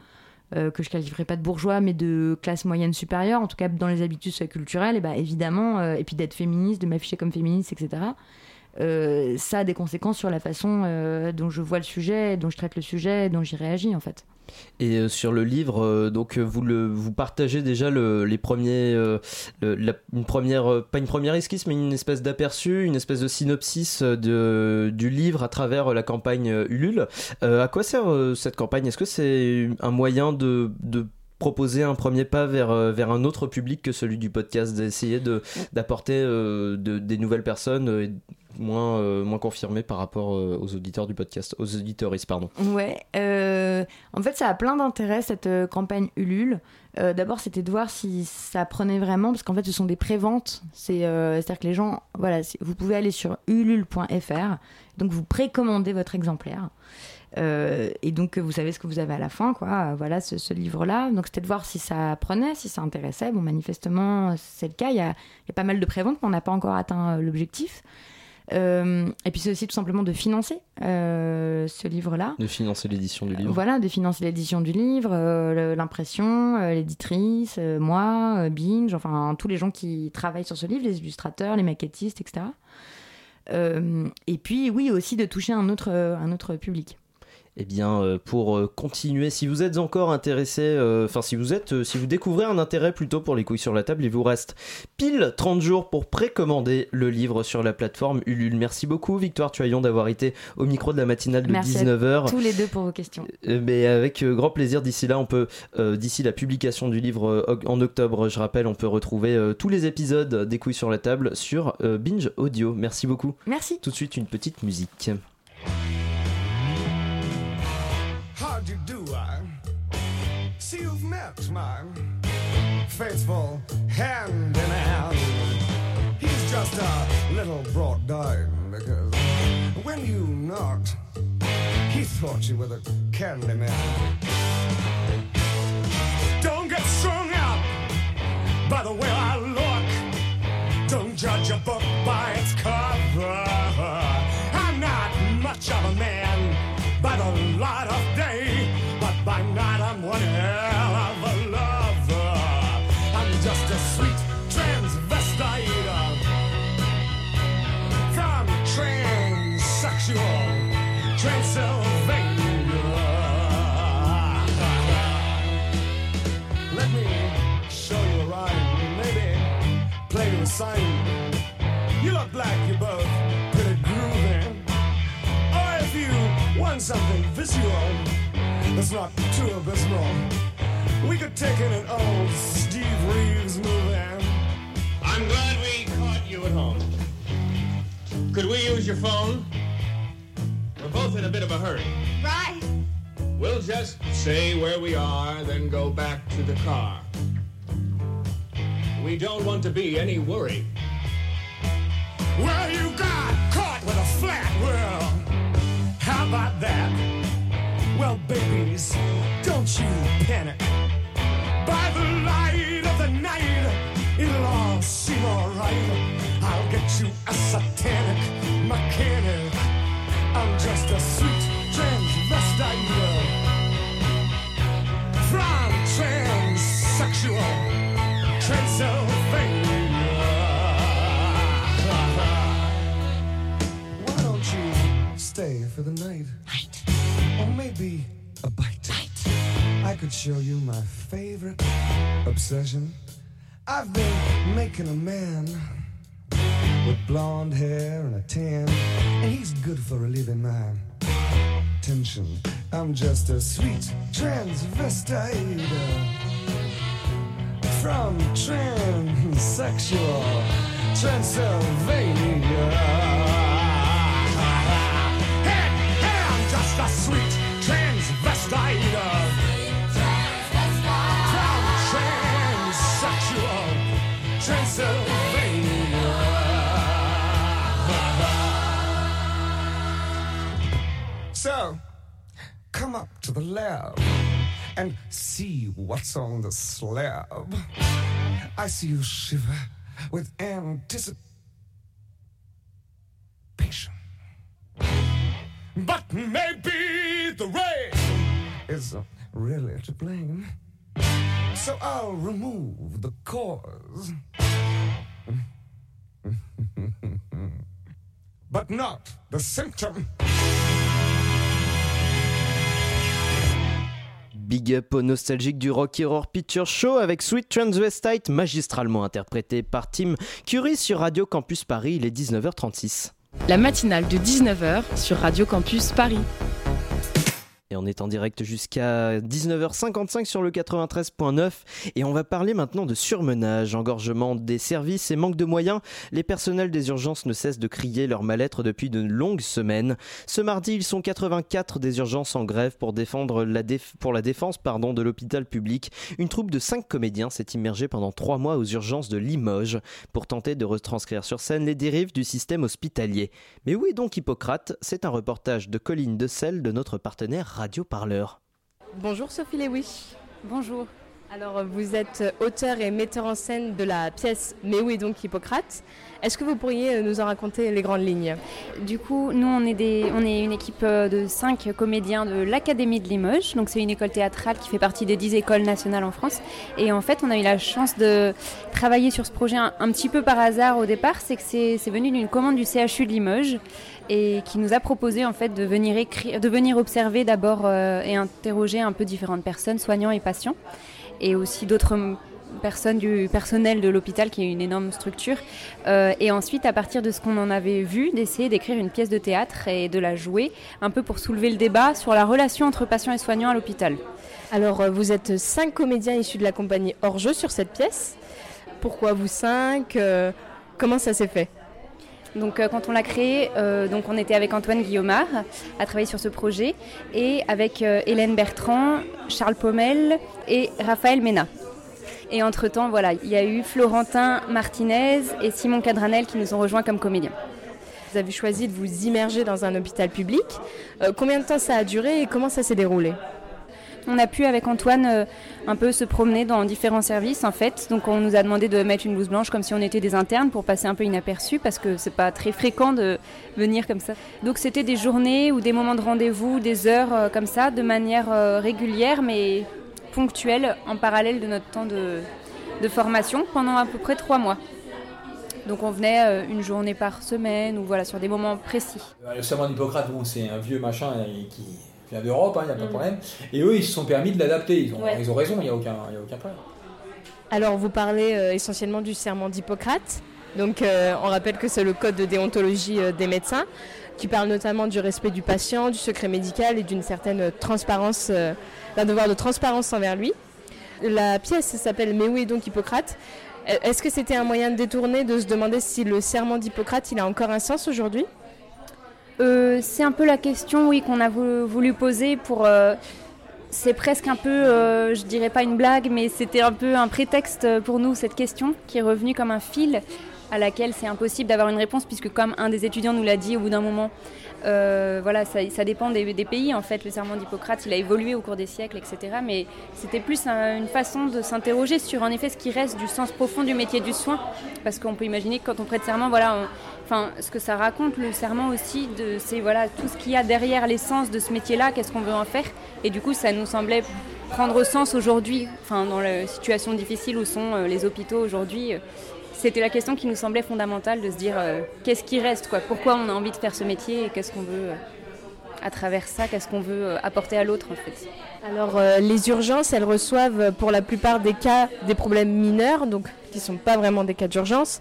que je qualifierais pas de bourgeois, mais de classe moyenne supérieure, en tout cas dans les habitus culturels, et bah, évidemment, et puis d'être féministe, de m'afficher comme féministe, etc. Ça a des conséquences sur la façon dont je vois le sujet, dont je traite le sujet, dont j'y réagis en fait. Et sur le livre, donc vous partagez déjà les premiers, une première, pas une première esquisse, mais une espèce d'aperçu, une espèce de synopsis du livre à travers la campagne Ulule. À quoi sert cette campagne? Est-ce que c'est un moyen de proposer un premier pas vers un autre public que celui du podcast, d'essayer d'apporter des nouvelles personnes moins confirmé par rapport aux auditeurs du podcast, aux auditoristes, pardon. Ouais, en fait ça a plein d'intérêt cette campagne Ulule. D'abord c'était de voir si ça prenait vraiment, parce qu'en fait ce sont des préventes, c'est-à-dire que les gens, voilà, vous pouvez aller sur ulule.fr, donc vous précommandez votre exemplaire, et donc vous savez ce que vous avez à la fin, quoi. Voilà, ce livre-là, donc c'était de voir si ça prenait, si ça intéressait. Bon, manifestement c'est le cas, il y a pas mal de préventes, mais on n'a pas encore atteint l'objectif. Et puis c'est aussi tout simplement de financer ce livre-là. De financer l'édition du livre. Voilà, de financer l'édition du livre, l'impression, l'éditrice, moi, Binge, enfin tous les gens qui travaillent sur ce livre, les illustrateurs, les maquettistes, etc. Et puis oui, aussi de toucher un autre public. Eh bien, pour continuer, si vous êtes encore intéressé, si vous découvrez un intérêt plutôt pour Les couilles sur la table, il vous reste pile 30 jours pour précommander le livre sur la plateforme Ulule. Merci beaucoup, Victoire Tuaillon, d'avoir été au micro de la matinale de 19h. Merci tous les deux pour vos questions. Mais avec grand plaisir. D'ici là, d'ici la publication du livre en octobre, je rappelle, on peut retrouver tous les épisodes des couilles sur la table sur Binge Audio. Merci beaucoup. Merci. Tout de suite, une petite musique. How do you do, I see you've met my faithful hand in hand. He's just a little brought down because when you knocked, he thought you were the candy man. Don't get strung up by the way I look. Don't judge a book by its cover. I'm not much of a man by the light of day, but by night I'm one hell of a lover. I'm just a sweet transvestite from transsexual Transylvania. Let me show you a rhyme, maybe play you a sign. You look like you both pretty groovy, or if you want something visual that's not too abysmal, we could take in an old Steve Reeves movie. I'm glad we caught you at home. Could we use your phone? We're both in a bit of a hurry. Right. We'll just say where we are, then go back to the car. We don't want to be any worry. Well, you got caught with a flat world. How about that? Well, babies, don't you panic. By the light of the night, it'll all seem all right. I'll get you a satanic mechanic. I'm just a sweet transvestite from transsexual Transylvania. Why don't you stay for the night? Right. Or maybe a bite. Right. I could show you my favorite obsession. I've been making a man with blonde hair and a tan, and he's good for a living, my attention. I'm just a sweet transvestite from transsexual Transylvania. Hey, I'm just a sweet transvestite from transsexual Transylvania. So, come up to the lab and see what's on the slab. I see you shiver with anticipation, but maybe the rain is really to blame. So I'll remove the cause, but not the symptom. Big up aux nostalgiques du Rocky Horror Picture Show avec Sweet Transvestite, magistralement interprété par Tim Curry sur Radio Campus Paris. Il est 19h36. La matinale de 19h sur Radio Campus Paris. Et on est en direct jusqu'à 19h55 sur le 93.9 et on va parler maintenant de surmenage, engorgement des services et manque de moyens. Les personnels des urgences ne cessent de crier leur mal-être depuis de longues semaines. Ce mardi, ils sont 84 des urgences en grève pour la défense de l'hôpital public. Une troupe de 5 comédiens s'est immergée pendant 3 mois aux urgences de Limoges pour tenter de retranscrire sur scène les dérives du système hospitalier. Mais où est donc Hippocrate ? C'est un reportage de Coline Desselle de notre partenaire Radio Parleur. Bonjour Sophie Lewis. Bonjour. Alors vous êtes auteur et metteur en scène de la pièce « Mais où est donc Hippocrate ?» Est-ce que vous pourriez nous en raconter les grandes lignes ? Du coup, nous on est une équipe de 5 comédiens de l'Académie de Limoges. Donc c'est une école théâtrale qui fait partie des 10 écoles nationales en France. Et en fait, on a eu la chance de travailler sur ce projet un petit peu par hasard au départ. C'est que c'est venu d'une commande du CHU de Limoges et qui nous a proposé en fait de venir observer d'abord et interroger un peu différentes personnes, soignants et patients, et aussi d'autres personnes du personnel de l'hôpital qui est une énorme structure, et ensuite à partir de ce qu'on en avait vu, d'essayer d'écrire une pièce de théâtre et de la jouer un peu pour soulever le débat sur la relation entre patients et soignants à l'hôpital. Alors vous êtes 5 comédiens issus de la compagnie Hors-Jeu sur cette pièce. Pourquoi vous 5 ? Comment ça s'est fait ? Donc quand on l'a créé, donc on était avec Antoine Guillomard à travailler sur ce projet et avec Hélène Bertrand, Charles Pommel et Raphaël Ménat. Et entre-temps, voilà, il y a eu Florentin Martinez et Simon Cadranel qui nous ont rejoints comme comédiens. Vous avez choisi de vous immerger dans un hôpital public. Combien de temps ça a duré et comment ça s'est déroulé ? On a pu avec Antoine un peu se promener dans différents services en fait. Donc on nous a demandé de mettre une blouse blanche comme si on était des internes pour passer un peu inaperçu parce que c'est pas très fréquent de venir comme ça. Donc c'était des journées ou des moments de rendez-vous, des heures comme ça, de manière régulière mais ponctuelle en parallèle de notre temps de formation pendant à peu près 3 mois. Donc on venait une journée par semaine ou voilà sur des moments précis. Le serment d'Hippocrate, bon, c'est un vieux machin qui vient d'Europe, il n'y a pas de problème. Et eux, ils se sont permis de l'adapter. Ils ont raison, il n'y a aucun problème. Alors, vous parlez essentiellement du serment d'Hippocrate. Donc, on rappelle que c'est le code de déontologie des médecins, qui parle notamment du respect du patient, du secret médical et d'une certaine transparence, d'un devoir de transparence envers lui. La pièce s'appelle « Mais où est donc Hippocrate ?» Est-ce que c'était un moyen détourné de se demander si le serment d'Hippocrate, il a encore un sens aujourd'hui ? C'est un peu la question, oui, qu'on a voulu poser pour... c'est presque un peu, je dirais pas une blague, mais c'était un peu un prétexte pour nous, cette question, qui est revenue comme un fil à laquelle c'est impossible d'avoir une réponse, puisque comme un des étudiants nous l'a dit au bout d'un moment, voilà, ça dépend des pays, en fait, le serment d'Hippocrate, il a évolué au cours des siècles, etc. Mais c'était plus une façon de s'interroger sur, en effet, ce qui reste du sens profond du métier du soin, parce qu'on peut imaginer que quand on prête serment, voilà... Enfin, ce que ça raconte, le serment aussi, c'est voilà, tout ce qu'il y a derrière l'essence de ce métier-là, qu'est-ce qu'on veut en faire. Et du coup, ça nous semblait prendre sens aujourd'hui, enfin, dans la situation difficile où sont les hôpitaux aujourd'hui. C'était la question qui nous semblait fondamentale de se dire qu'est-ce qui reste, quoi, pourquoi on a envie de faire ce métier et qu'est-ce qu'on veut à travers ça, qu'est-ce qu'on veut apporter à l'autre en fait. Alors les urgences, elles reçoivent pour la plupart des cas des problèmes mineurs, donc qui ne sont pas vraiment des cas d'urgence.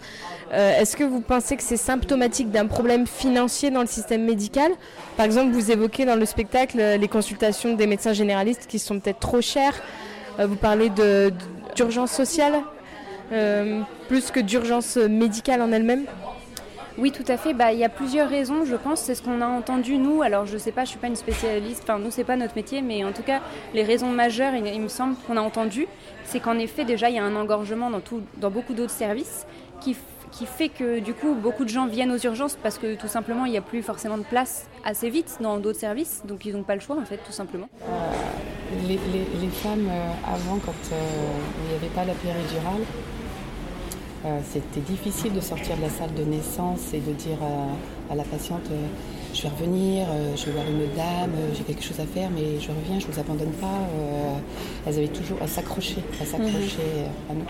Est-ce que vous pensez que c'est symptomatique d'un problème financier dans le système médical ? Par exemple, vous évoquez dans le spectacle les consultations des médecins généralistes qui sont peut-être trop chères. Vous parlez d'urgence sociale plus que d'urgence médicale en elle-même ? Oui, tout à fait. Il y a plusieurs raisons, je pense. C'est ce qu'on a entendu, nous. Alors, je ne sais pas, je ne suis pas une spécialiste. Nous, ce n'est pas notre métier. Mais en tout cas, les raisons majeures, il me semble, qu'on a entendues, c'est qu'en effet, déjà, il y a un engorgement dans beaucoup d'autres services qui fait que, du coup, beaucoup de gens viennent aux urgences parce que, tout simplement, il n'y a plus forcément de place assez vite dans d'autres services. Donc, ils n'ont pas le choix, en fait, tout simplement. Les femmes, avant, quand il n'y avait pas la péridurale, c'était difficile de sortir de la salle de naissance et de dire à la patiente je vais revenir, je vais voir une dame, j'ai quelque chose à faire, mais je reviens, je ne vous abandonne pas. Elles avaient toujours à s'accrocher à nous.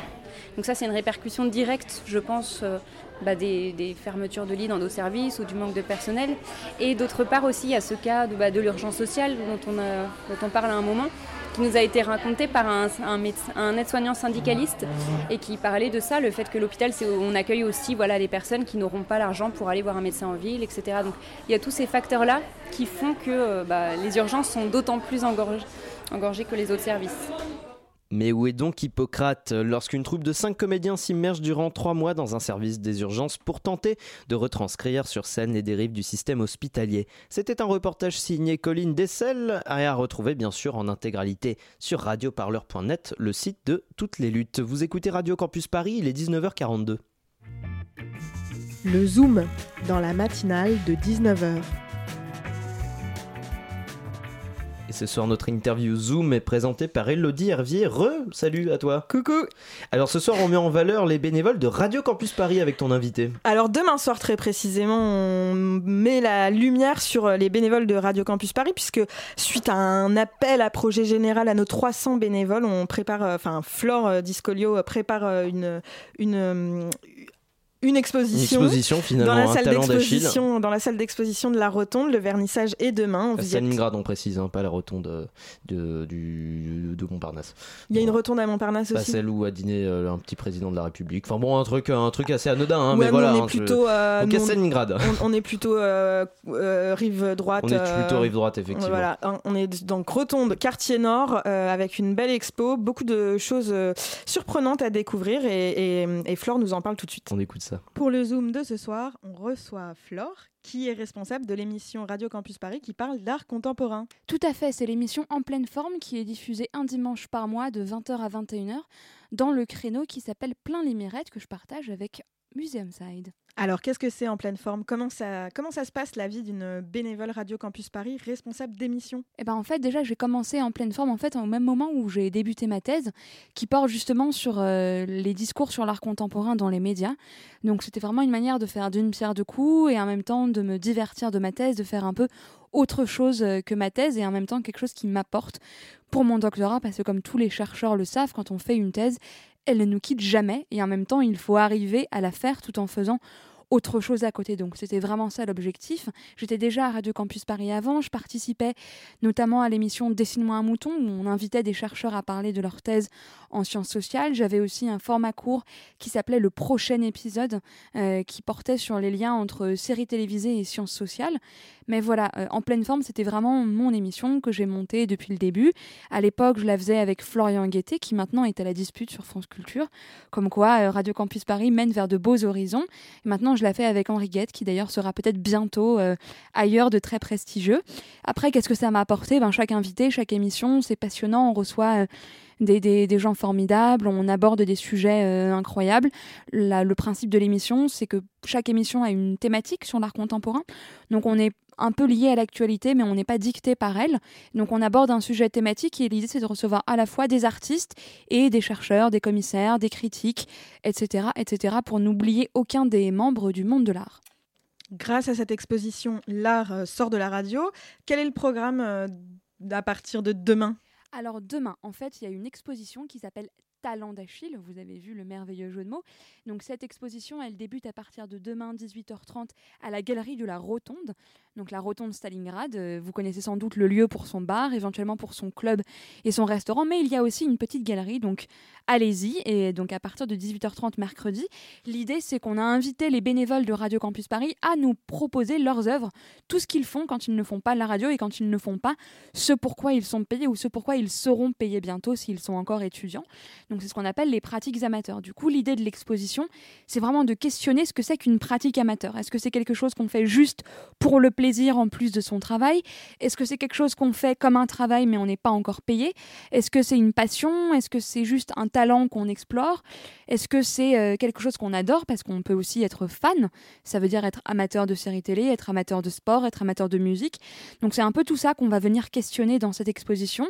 Donc ça, c'est une répercussion directe, je pense, des fermetures de lits dans nos services ou du manque de personnel. Et d'autre part aussi, il y a ce cas de l'urgence sociale dont on parle à un moment, qui nous a été raconté par un aide-soignant syndicaliste et qui parlait de ça, le fait que l'hôpital, on accueille aussi les personnes qui n'auront pas l'argent pour aller voir un médecin en ville, etc. Donc il y a tous ces facteurs-là qui font que les urgences sont d'autant plus engorgées que les autres services. Mais où est donc Hippocrate lorsqu'une troupe de 5 comédiens s'immerge durant 3 mois dans un service des urgences pour tenter de retranscrire sur scène les dérives du système hospitalier ? C'était un reportage signé Coline Desselle et à retrouver bien sûr en intégralité sur radioparleur.net, le site de toutes les luttes. Vous écoutez Radio Campus Paris, il est 19h42. Le Zoom dans la matinale de 19h. Et ce soir, notre interview Zoom est présentée par Elodie Hervier. Salut à toi. Coucou. Alors ce soir, on met en valeur les bénévoles de Radio Campus Paris avec ton invité. Alors demain soir, très précisément, on met la lumière sur les bénévoles de Radio Campus Paris puisque suite à un appel à projet général à nos 300 bénévoles, on prépare, Flore Di Sciullo prépare une exposition finalement, dans la salle d'exposition, de la Rotonde. Le vernissage est demain. Stalingrad, on précise, pas la Rotonde de Montparnasse. Il y a une Rotonde à Montparnasse aussi. Celle où a dîné un petit président de la République. Un truc assez anodin, mais voilà. Donc à Stalingrad. On est plutôt rive droite. On est plutôt rive droite, effectivement. Voilà, on est donc Rotonde, quartier nord, avec une belle expo, beaucoup de choses surprenantes à découvrir et Flore nous en parle tout de suite. On écoute ça. Pour le Zoom de ce soir, on reçoit Flore, qui est responsable de l'émission Radio Campus Paris qui parle d'art contemporain. Tout à fait, c'est l'émission En pleine forme qui est diffusée un dimanche par mois de 20h à 21h dans le créneau qui s'appelle Plein les mirettes que je partage avec Museum Side. Alors, qu'est-ce que c'est En pleine forme ? Comment ça se passe la vie d'une bénévole Radio Campus Paris responsable d'émission ? En fait, déjà, j'ai commencé En pleine forme au même moment où j'ai débuté ma thèse qui porte justement sur les discours sur l'art contemporain dans les médias. Donc, c'était vraiment une manière de faire d'une pierre deux coups et en même temps de me divertir de ma thèse, de faire un peu autre chose que ma thèse et en même temps quelque chose qui m'apporte pour mon doctorat parce que comme tous les chercheurs le savent, quand on fait une thèse, elle ne nous quitte jamais et en même temps, il faut arriver à la faire tout en faisant autre chose à côté. Donc c'était vraiment ça l'objectif. J'étais déjà à Radio Campus Paris avant, je participais notamment à l'émission Dessine-moi un mouton où on invitait des chercheurs à parler de leur thèse en sciences sociales. J'avais aussi un format court qui s'appelait Le prochain épisode qui portait sur les liens entre séries télévisées et sciences sociales. Mais voilà, En pleine forme, c'était vraiment mon émission que j'ai montée depuis le début. À l'époque, je la faisais avec Florian Guettet qui maintenant est à la dispute sur France Culture. Comme quoi, Radio Campus Paris mène vers de beaux horizons. Et maintenant, je la fais avec Henri Guette, qui d'ailleurs sera peut-être bientôt ailleurs de très prestigieux. Après, qu'est-ce que ça m'a apporté ? Chaque invité, chaque émission, c'est passionnant. On reçoit des gens formidables, on aborde des sujets incroyables. Le principe de l'émission, c'est que chaque émission a une thématique sur l'art contemporain. Donc on est un peu lié à l'actualité, mais on n'est pas dicté par elle. Donc on aborde un sujet thématique et l'idée, c'est de recevoir à la fois des artistes et des chercheurs, des commissaires, des critiques, etc. pour n'oublier aucun des membres du monde de l'art. Grâce à cette exposition, l'art sort de la radio. Quel est le programme à partir de demain ? Alors demain, en fait, il y a une exposition qui s'appelle Talent d'Achille. Vous avez vu le merveilleux jeu de mots. Donc cette exposition, elle débute à partir de demain 18h30 à la galerie de la Rotonde. Donc la Rotonde de Stalingrad, vous connaissez sans doute le lieu pour son bar, éventuellement pour son club et son restaurant, mais il y a aussi une petite galerie, donc allez-y. Et donc à partir de 18h30 mercredi, l'idée c'est qu'on a invité les bénévoles de Radio Campus Paris à nous proposer leurs œuvres, tout ce qu'ils font quand ils ne font pas la radio et quand ils ne font pas ce pourquoi ils sont payés ou ce pourquoi ils seront payés bientôt s'ils sont encore étudiants. Donc c'est ce qu'on appelle les pratiques amateurs. Du coup, l'idée de l'exposition, c'est vraiment de questionner ce que c'est qu'une pratique amateur. Est-ce que c'est quelque chose qu'on fait juste pour le plaisir en plus de son travail? Est-ce que c'est quelque chose qu'on fait comme un travail mais on n'est pas encore payé? Est-ce que c'est une passion? Est-ce que c'est juste un talent qu'on explore? Est-ce que c'est quelque chose qu'on adore? Parce qu'on peut aussi être fan. Ça veut dire être amateur de séries télé, être amateur de sport, être amateur de musique. Donc c'est un peu tout ça qu'on va venir questionner dans cette exposition.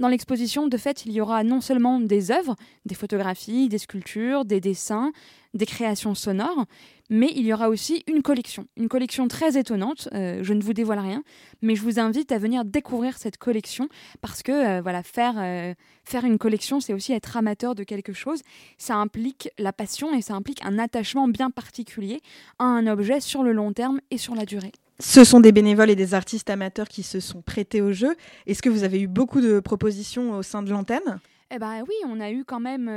Dans l'exposition, de fait, il y aura non seulement des œuvres, des photographies, des sculptures, des dessins, des créations sonores, mais il y aura aussi une collection très étonnante, je ne vous dévoile rien, mais je vous invite à venir découvrir cette collection, parce que faire une collection, c'est aussi être amateur de quelque chose, ça implique la passion et ça implique un attachement bien particulier à un objet sur le long terme et sur la durée. Ce sont des bénévoles et des artistes amateurs qui se sont prêtés au jeu. Est-ce que vous avez eu beaucoup de propositions au sein de l'antenne ? Eh bien oui, on a eu quand même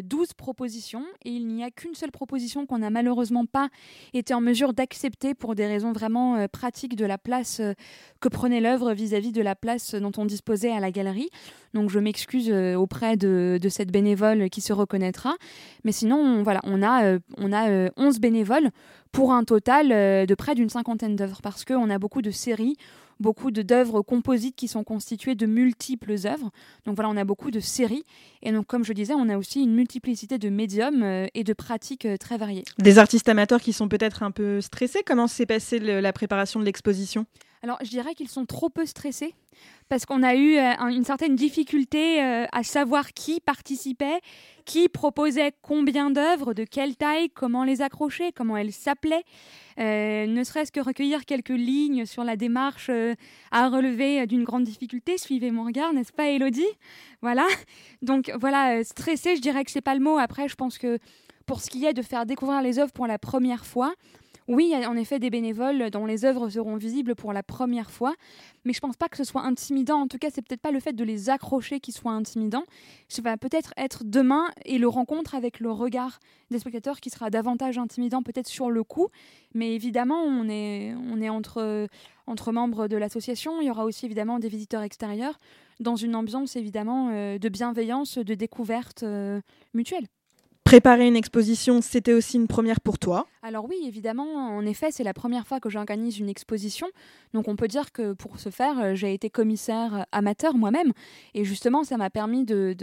12 propositions et il n'y a qu'une seule proposition qu'on n'a malheureusement pas été en mesure d'accepter pour des raisons vraiment pratiques de la place que prenait l'œuvre vis-à-vis de la place dont on disposait à la galerie. Donc je m'excuse auprès de cette bénévole qui se reconnaîtra. Mais sinon, on a 11 bénévoles pour un total de près d'une cinquantaine d'œuvres parce qu'on a beaucoup de séries, beaucoup d'œuvres composites qui sont constituées de multiples œuvres. Donc voilà, on a beaucoup de séries. Et donc, comme je disais, on a aussi une multiplicité de médiums et de pratiques très variées. Des artistes amateurs qui sont peut-être un peu stressés. Comment s'est passée la préparation de l'exposition ? Alors, je dirais qu'ils sont trop peu stressés parce qu'on a eu une certaine difficulté à savoir qui participait, qui proposait combien d'œuvres, de quelle taille, comment les accrocher, comment elles s'appelaient. Ne serait-ce que recueillir quelques lignes sur la démarche à relever d'une grande difficulté. Suivez mon regard, n'est-ce pas Elodie ? Voilà. Donc voilà, stressé, je dirais que c'est pas le mot. Après, je pense que pour ce qui est de faire découvrir les œuvres pour la première fois, oui, il y a en effet des bénévoles dont les œuvres seront visibles pour la première fois, mais je ne pense pas que ce soit intimidant. En tout cas, c'est peut-être pas le fait de les accrocher qui soit intimidant. Ça va peut-être être demain et le rencontre avec le regard des spectateurs qui sera davantage intimidant peut-être sur le coup. Mais évidemment, on est entre membres de l'association. Il y aura aussi évidemment des visiteurs extérieurs dans une ambiance évidemment de bienveillance, de découverte mutuelle. Préparer une exposition, c'était aussi une première pour toi ? Alors oui, évidemment, en effet, c'est la première fois que j'organise une exposition. Donc on peut dire que pour ce faire, j'ai été commissaire amateur moi-même. Et justement, ça m'a permis de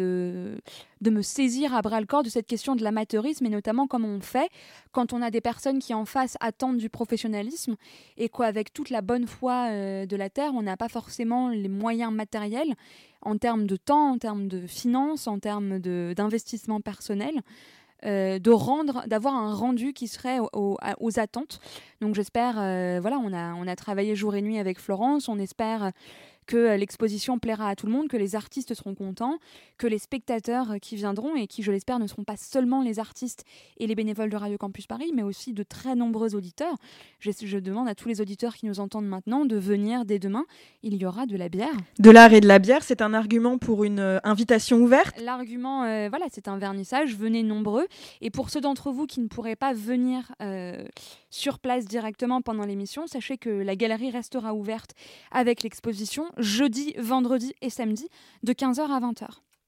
me saisir à bras-le-corps de cette question de l'amateurisme et notamment comment on fait quand on a des personnes qui en face attendent du professionnalisme et qu'avec toute la bonne foi de la Terre, on n'a pas forcément les moyens matériels en termes de temps, en termes de finances, en termes d'investissement personnel, d'avoir un rendu qui serait aux attentes. Donc j'espère, on a travaillé jour et nuit avec Florence, on espère que l'exposition plaira à tout le monde, que les artistes seront contents, que les spectateurs qui viendront et qui, je l'espère, ne seront pas seulement les artistes et les bénévoles de Radio Campus Paris, mais aussi de très nombreux auditeurs. Je demande à tous les auditeurs qui nous entendent maintenant de venir dès demain. Il y aura de la bière. De l'art et de la bière, c'est un argument pour une invitation ouverte. L'argument, c'est un vernissage. Venez nombreux. Et pour ceux d'entre vous qui ne pourraient pas venir sur place directement pendant l'émission, sachez que la galerie restera ouverte avec l'exposition jeudi, vendredi et samedi de 15h à 20h.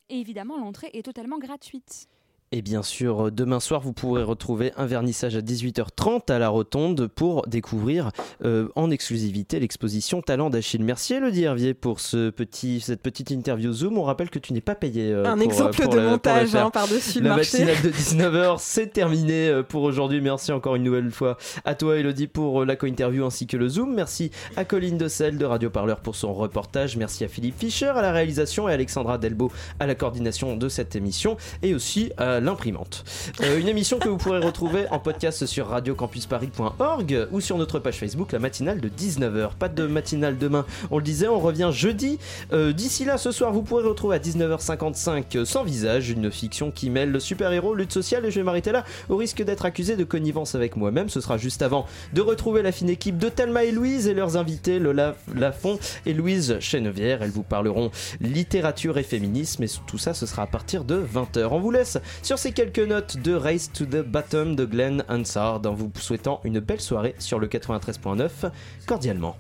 Et évidemment, l'entrée est totalement gratuite. Et bien sûr, demain soir, vous pourrez retrouver un vernissage à 18h30 à la Rotonde pour découvrir en exclusivité l'exposition Talent d'Achille. Merci Elodie Hervier pour cette petite interview Zoom. On rappelle que tu n'es pas payé. Montage par-dessus le marché. La matinale de 19h, c'est terminé pour aujourd'hui. Merci encore une nouvelle fois à toi Elodie pour la co-interview ainsi que le Zoom. Merci à Coline Desselle de Radio Parleur pour son reportage. Merci à Philippe Fischer à la réalisation et à Alexandra Delbo à la coordination de cette émission et aussi à l'imprimante. Une émission que vous pourrez retrouver en podcast sur radiocampusparis.org ou sur notre page Facebook, la matinale de 19h. Pas de matinale demain, on le disait, on revient jeudi. D'ici là, ce soir, vous pourrez retrouver à 19h55 Sans visage, une fiction qui mêle le super-héros, lutte sociale, et je vais m'arrêter là au risque d'être accusé de connivence avec moi-même. Ce sera juste avant de retrouver la fine équipe de Thelma et Louise et leurs invités Lola Lafont et Louise Chenevière. Elles vous parleront littérature et féminisme, et tout ça, ce sera à partir de 20h. On vous laisse sur ces quelques notes de Race to the Bottom de Glenn Hansard en vous souhaitant une belle soirée sur le 93.9, cordialement.